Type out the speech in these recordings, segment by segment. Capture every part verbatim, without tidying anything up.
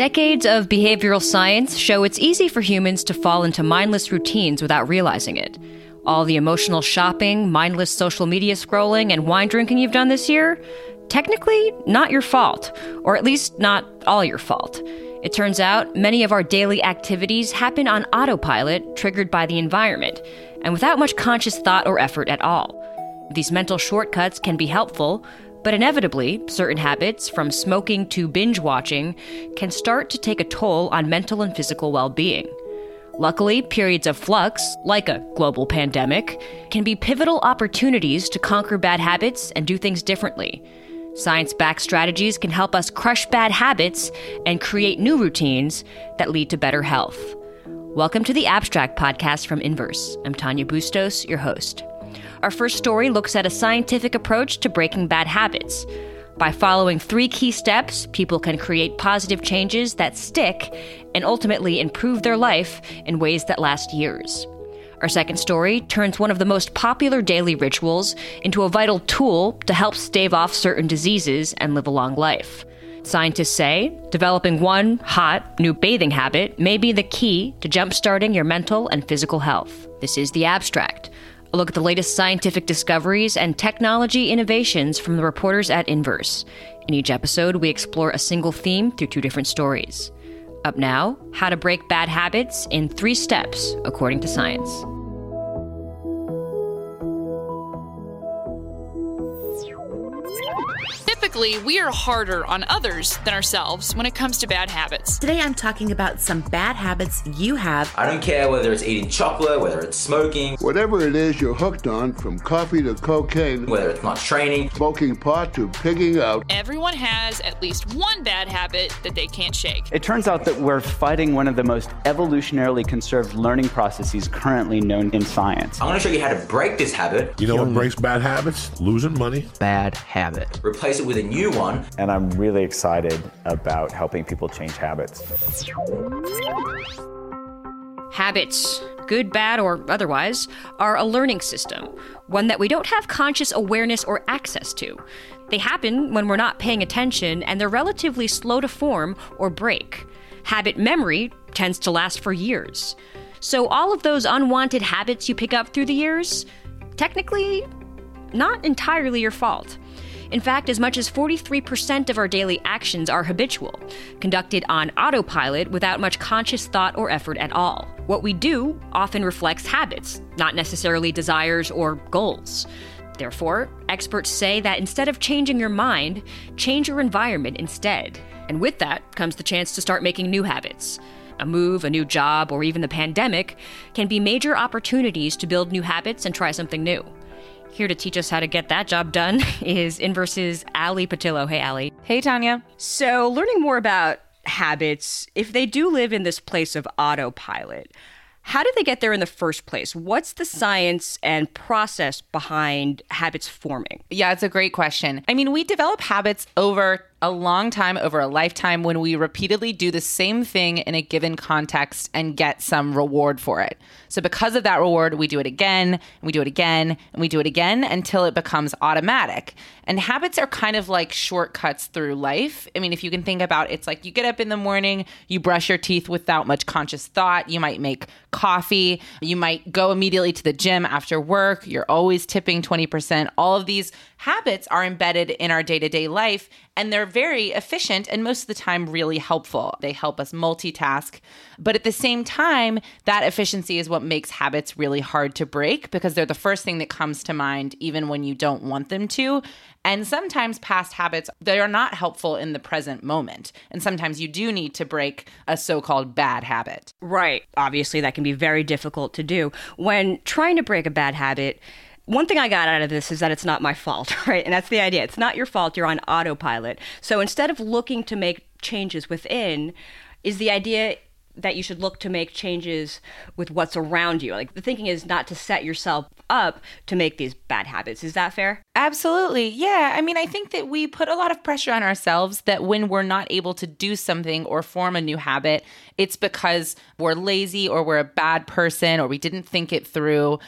Decades of behavioral science show it's easy for humans to fall into mindless routines without realizing it. All the emotional shopping, mindless social media scrolling, and wine drinking you've done this year? Technically, not your fault, or at least not all your fault. It turns out many of our daily activities happen on autopilot, triggered by the environment, and without much conscious thought or effort at all. These mental shortcuts can be helpful, but inevitably, certain habits, from smoking to binge-watching, can start to take a toll on mental and physical well-being. Luckily, periods of flux, like a global pandemic, can be pivotal opportunities to conquer bad habits and do things differently. Science-backed strategies can help us crush bad habits and create new routines that lead to better health. Welcome to the Abstract podcast from Inverse. I'm Tanya Bustos, your host. Our first story looks at a scientific approach to breaking bad habits. By following three key steps, people can create positive changes that stick and ultimately improve their life in ways that last years. Our second story turns one of the most popular daily rituals into a vital tool to help stave off certain diseases and live a long life. Scientists say developing one hot, new bathing habit may be the key to jumpstarting your mental and physical health. This is The Abstract, a look at the latest scientific discoveries and technology innovations from the reporters at Inverse. In each episode, we explore a single theme through two different stories. Up now, how to break bad habits in three steps, according to science. Typically, we are harder on others than ourselves when it comes to bad habits. Today, I'm talking about some bad habits you have. I don't care whether it's eating chocolate, whether it's smoking. Whatever it is you're hooked on, from coffee to cocaine. Whether it's not training. Smoking pot to pigging out. Everyone has at least one bad habit that they can't shake. It turns out that we're fighting one of the most evolutionarily conserved learning processes currently known in science. I want to show you how to break this habit. You know what breaks bad habits? Losing money. Bad habit. Replace it with a new one. And I'm really excited about helping people change habits. Habits, good, bad, or otherwise, are a learning system, one that we don't have conscious awareness or access to. They happen when we're not paying attention, and they're relatively slow to form or break. Habit memory tends to last for years. So all of those unwanted habits you pick up through the years, technically, not entirely your fault. In fact, as much as forty-three percent of our daily actions are habitual, conducted on autopilot without much conscious thought or effort at all. What we do often reflects habits, not necessarily desires or goals. Therefore, experts say that instead of changing your mind, change your environment instead. And with that comes the chance to start making new habits. A move, a new job, or even the pandemic can be major opportunities to build new habits and try something new. Here to teach us how to get that job done is Inverse's Ali Pattillo. Hey, Ali. Hey, Tanya. So learning more about habits, if they do live in this place of autopilot, how did they get there in the first place? What's the science and process behind habits forming? Yeah, it's a great question. I mean, we develop habits over a long time, over a lifetime, when we repeatedly do the same thing in a given context and get some reward for it. So because of that reward, we do it again, and we do it again, and we do it again until it becomes automatic. And habits are kind of like shortcuts through life. I mean, if you can think about it, it's like you get up in the morning, you brush your teeth without much conscious thought. You might make coffee. You might go immediately to the gym after work. You're always tipping twenty percent. All of these habits are embedded in our day-to-day life, and they're very efficient and most of the time really helpful. They help us multitask. But at the same time, that efficiency is what makes habits really hard to break, because they're the first thing that comes to mind even when you don't want them to. And sometimes past habits, they are not helpful in the present moment. And sometimes you do need to break a so-called bad habit. Right. Obviously, that can be very difficult to do. When trying to break a bad habit, one thing I got out of this is that it's not my fault, right? And that's the idea. It's not your fault. You're on autopilot. So instead of looking to make changes within, is the idea that you should look to make changes with what's around you. Like, the thinking is not to set yourself up to make these bad habits. Is that fair? Absolutely. Yeah. I mean, I think that we put a lot of pressure on ourselves that when we're not able to do something or form a new habit, it's because we're lazy or we're a bad person or we didn't think it through.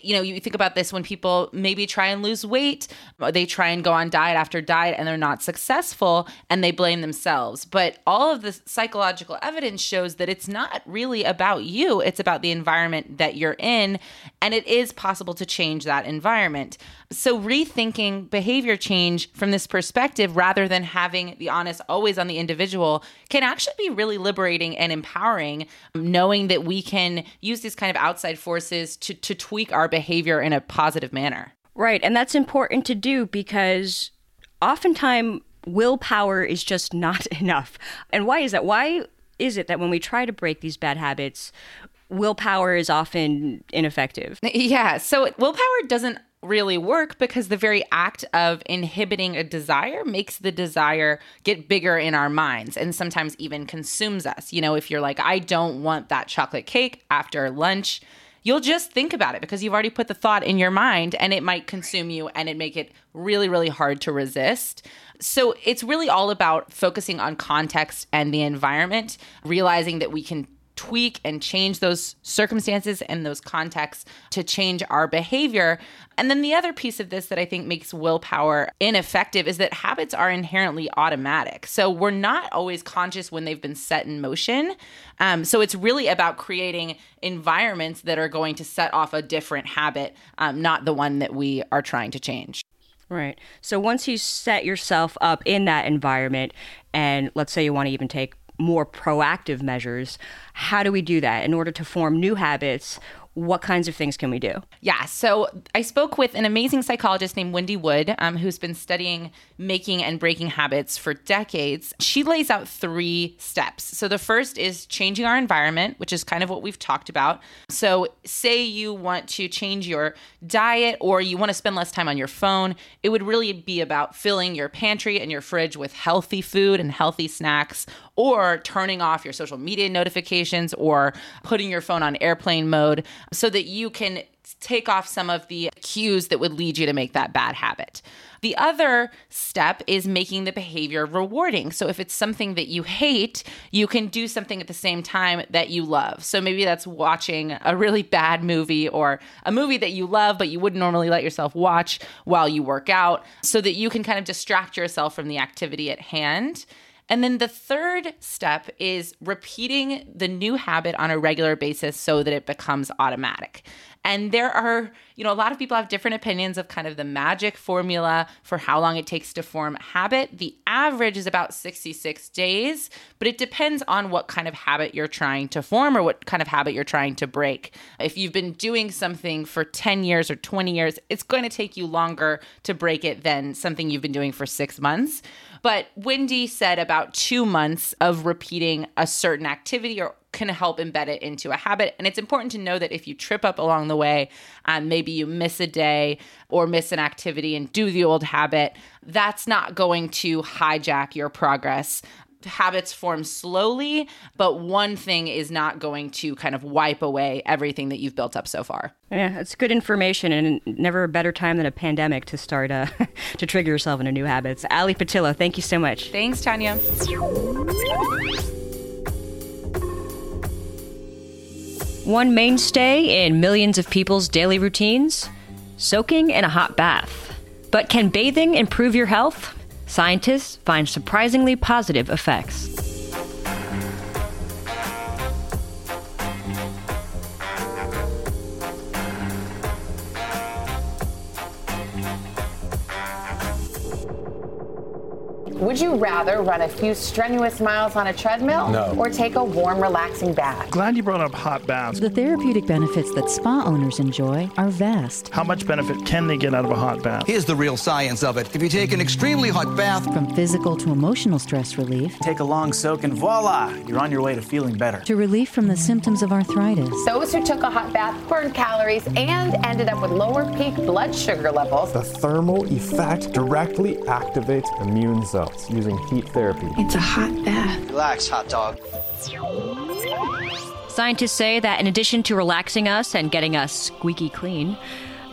You know, you think about this when people maybe try and lose weight, they try and go on diet after diet and they're not successful and they blame themselves. But all of the psychological evidence shows that it's not really about you. It's about the environment that you're in. And it is possible to change that environment. So rethink thinking behavior change from this perspective, rather than having the onus always on the individual, can actually be really liberating and empowering, knowing that we can use these kind of outside forces to, to tweak our behavior in a positive manner. Right. And that's important to do because oftentimes willpower is just not enough. And why is that? Why is it that when we try to break these bad habits, willpower is often ineffective? Yeah. So willpower doesn't really work because the very act of inhibiting a desire makes the desire get bigger in our minds and sometimes even consumes us. You know, if you're like, I don't want that chocolate cake after lunch, you'll just think about it because you've already put the thought in your mind and it might consume you and it make it really, really hard to resist. So it's really all about focusing on context and the environment, realizing that we can tweak and change those circumstances and those contexts to change our behavior. And then the other piece of this that I think makes willpower ineffective is that habits are inherently automatic. So we're not always conscious when they've been set in motion. Um, so it's really about creating environments that are going to set off a different habit, um, not the one that we are trying to change. Right. So once you set yourself up in that environment, and let's say you want to even take more proactive measures, how do we do that? In order to form new habits, what kinds of things can we do? Yeah, so I spoke with an amazing psychologist named Wendy Wood, um, who's been studying making and breaking habits for decades. She lays out three steps. So the first is changing our environment, which is kind of what we've talked about. So say you want to change your diet or you want to spend less time on your phone, it would really be about filling your pantry and your fridge with healthy food and healthy snacks, or turning off your social media notifications or putting your phone on airplane mode, so that you can take off some of the cues that would lead you to make that bad habit. The other step is making the behavior rewarding. So if it's something that you hate, you can do something at the same time that you love. So maybe that's watching a really bad movie or a movie that you love, but you wouldn't normally let yourself watch while you work out, so that you can kind of distract yourself from the activity at hand. And then the third step is repeating the new habit on a regular basis so that it becomes automatic. And there are, you know, a lot of people have different opinions of kind of the magic formula for how long it takes to form a habit. The average is about sixty-six days, but it depends on what kind of habit you're trying to form or what kind of habit you're trying to break. If you've been doing something for ten years or twenty years, it's going to take you longer to break it than something you've been doing for six months. But Wendy said about two months of repeating a certain activity or can help embed it into a habit. And it's important to know that if you trip up along the way, um, maybe you miss a day or miss an activity and do the old habit, that's not going to hijack your progress. Habits form slowly, but one thing is not going to kind of wipe away everything that you've built up so far. Yeah, it's good information, and never a better time than a pandemic to start uh, to trigger yourself into new habits. Ali Pattillo, thank you so much. Thanks, Tanya. One mainstay in millions of people's daily routines, soaking in a hot bath. But can bathing improve your health? Scientists find surprisingly positive effects. Would you rather run a few strenuous miles on a treadmill no. or take a warm, relaxing bath? Glad you brought up hot baths. The therapeutic benefits that spa owners enjoy are vast. How much benefit can they get out of a hot bath? Here's the real science of it. If you take an extremely hot bath... From physical to emotional stress relief... Take a long soak and voila, you're on your way to feeling better. ...to relief from the symptoms of arthritis. Those who took a hot bath burned calories and ended up with lower peak blood sugar levels. The thermal effect directly activates immune cells. Using heat therapy. It's a hot bath. Relax, hot dog. Scientists say that in addition to relaxing us and getting us squeaky clean,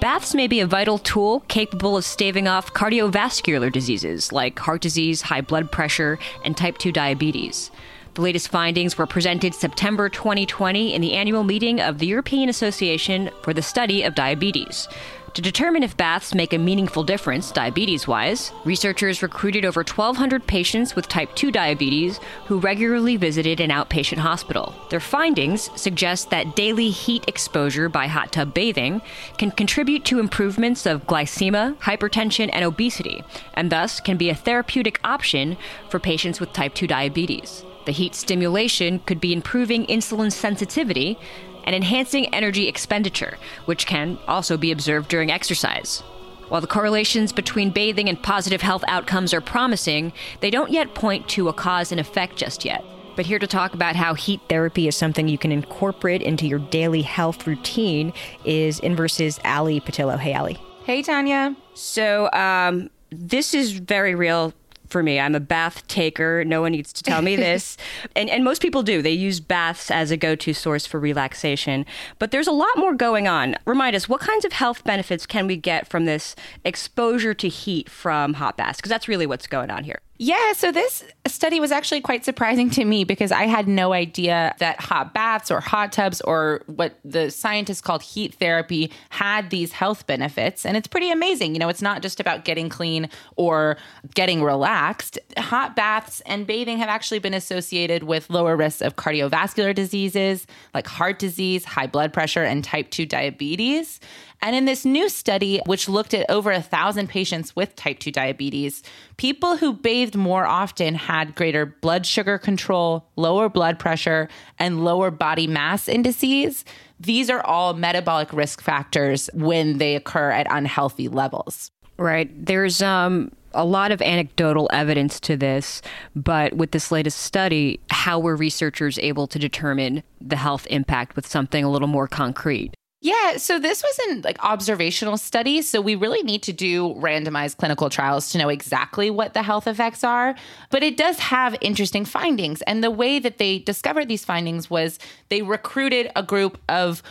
Baths may be a vital tool capable of staving off cardiovascular diseases like heart disease, high blood pressure, and type two diabetes. The latest findings were presented September twenty twenty in the annual meeting of the European Association for the Study of Diabetes. To determine if baths make a meaningful difference diabetes-wise, researchers recruited over twelve hundred patients with type two diabetes who regularly visited an outpatient hospital. Their findings suggest that daily heat exposure by hot tub bathing can contribute to improvements of glycemia, hypertension, and obesity, and thus can be a therapeutic option for patients with type two diabetes. The heat stimulation could be improving insulin sensitivity and enhancing energy expenditure, which can also be observed during exercise. While the correlations between bathing and positive health outcomes are promising, they don't yet point to a cause and effect just yet. But here to talk about how heat therapy is something you can incorporate into your daily health routine is Inverse's Ali Pattillo. Hey, Ali. Hey, Tanya. So um, this is very real. For me, I'm a bath taker. No one needs to tell me this. and and most people do. They use baths as a go-to source for relaxation. But there's a lot more going on. Remind us, what kinds of health benefits can we get from this exposure to heat from hot baths? Because that's really what's going on here. Yeah, so this study was actually quite surprising to me because I had no idea that hot baths or hot tubs or what the scientists called heat therapy had these health benefits. And it's pretty amazing. You know, it's not just about getting clean or getting relaxed. Hot baths and bathing have actually been associated with lower risks of cardiovascular diseases like heart disease, high blood pressure, and type two diabetes. And in this new study, which looked at over one thousand patients with type two diabetes, people who bathed more often had greater blood sugar control, lower blood pressure, and lower body mass indices. These are all metabolic risk factors when they occur at unhealthy levels. Right. There's um, a lot of anecdotal evidence to this, but with this latest study, how were researchers able to determine the health impact with something a little more concrete? Yeah, so this was an like observational study, so we really need to do randomized clinical trials to know exactly what the health effects are, but it does have interesting findings. And the way that they discovered these findings was they recruited a group of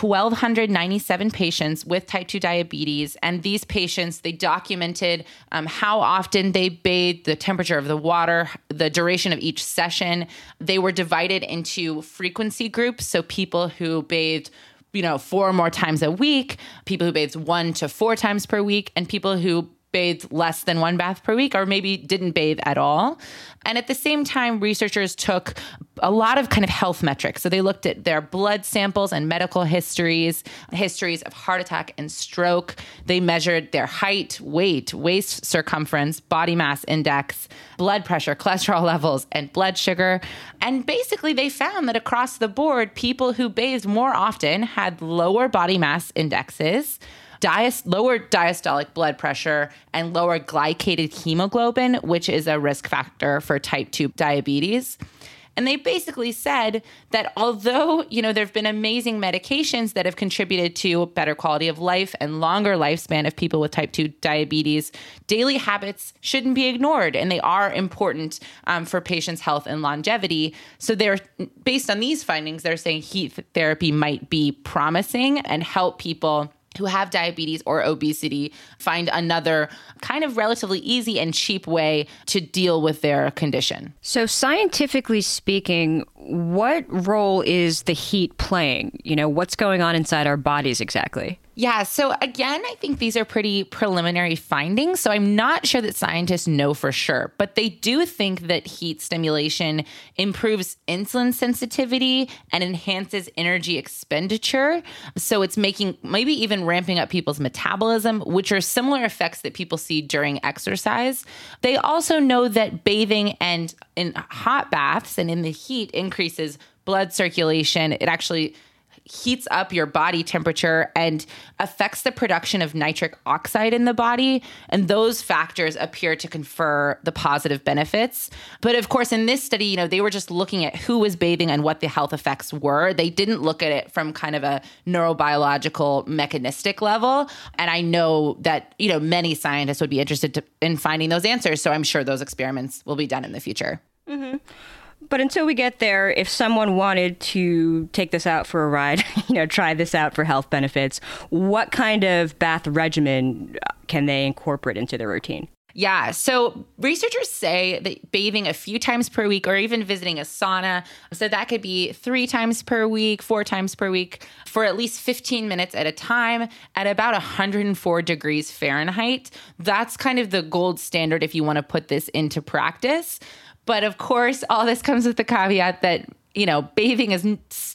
one thousand two hundred ninety-seven patients with type two diabetes. And these patients, they documented um, how often they bathed, the temperature of the water, the duration of each session. They were divided into frequency groups, so people who bathed you know, four or more times a week, people who bathed one to four times per week, and people who bathed less than one bath per week or maybe didn't bathe at all. And at the same time, researchers took a lot of kind of health metrics. So they looked at their blood samples and medical histories, histories of heart attack and stroke. They measured their height, weight, waist circumference, body mass index, blood pressure, cholesterol levels, and blood sugar. And basically they found that across the board, people who bathed more often had lower body mass indexes, Diast- lower diastolic blood pressure, and lower glycated hemoglobin, which is a risk factor for type two diabetes. And they basically said that although, you know, there have been amazing medications that have contributed to better quality of life and longer lifespan of people with type two diabetes, daily habits shouldn't be ignored. And they are important um, for patients' health and longevity. So they're based on these findings, they're saying heat therapy might be promising and help people who have diabetes or obesity find another kind of relatively easy and cheap way to deal with their condition. So scientifically speaking, what role is the heat playing? You know, what's going on inside our bodies exactly? Yeah. So again, I think these are pretty preliminary findings. So I'm not sure that scientists know for sure, but they do think that heat stimulation improves insulin sensitivity and enhances energy expenditure. So it's making, maybe even ramping up people's metabolism, which are similar effects that people see during exercise. They also know that bathing and in hot baths and in the heat increases blood circulation. It actually heats up your body temperature and affects the production of nitric oxide in the body. And those factors appear to confer the positive benefits. But of course, in this study, you know, they were just looking at who was bathing and what the health effects were. They didn't look at it from kind of a neurobiological mechanistic level. And I know that, you know, many scientists would be interested to, in finding those answers. So I'm sure those experiments will be done in the future. Mm-hmm. But until we get there, if someone wanted to take this out for a ride, you know, try this out for health benefits, what kind of bath regimen can they incorporate into their routine? Yeah. So researchers say that bathing a few times per week or even visiting a sauna, so that could be three times per week, four times per week for at least fifteen minutes at a time at about one hundred four degrees Fahrenheit. That's kind of the gold standard if you want to put this into practice. But of course, all this comes with the caveat that, you know, bathing is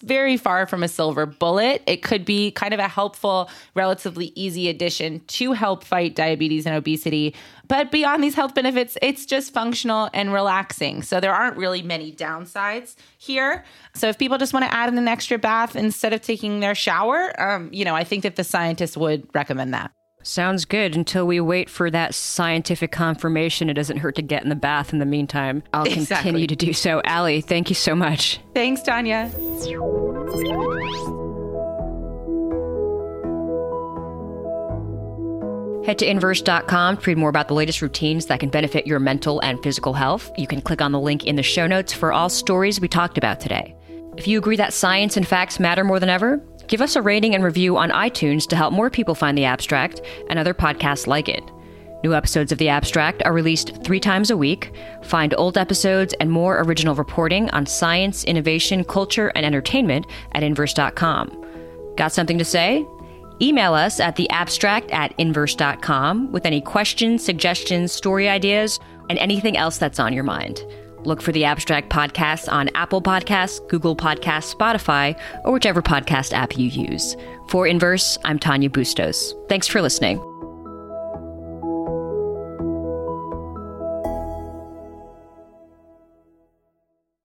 very far from a silver bullet. It could be kind of a helpful, relatively easy addition to help fight diabetes and obesity. But beyond these health benefits, it's just functional and relaxing. So there aren't really many downsides here. So if people just want to add in an extra bath instead of taking their shower, um, you know, I think that the scientists would recommend that. Sounds good. Until we wait for that scientific confirmation, it doesn't hurt to get in the bath in the meantime. I'll exactly. continue to do so. Ali, thank you so much. Thanks, Tanya. Head to Inverse dot com to read more about the latest routines that can benefit your mental and physical health. You can click on the link in the show notes for all stories we talked about today. If you agree that science and facts matter more than ever, give us a rating and review on iTunes to help more people find The Abstract and other podcasts like it. New episodes of The Abstract are released three times a week. Find old episodes and more original reporting on science, innovation, culture, and entertainment at Inverse dot com. Got something to say? Email us at the abstract at inverse dot com with any questions, suggestions, story ideas, and anything else that's on your mind. Look for The Abstract Podcast on Apple Podcasts, Google Podcasts, Spotify, or whichever podcast app you use. For Inverse, I'm Tanya Bustos. Thanks for listening.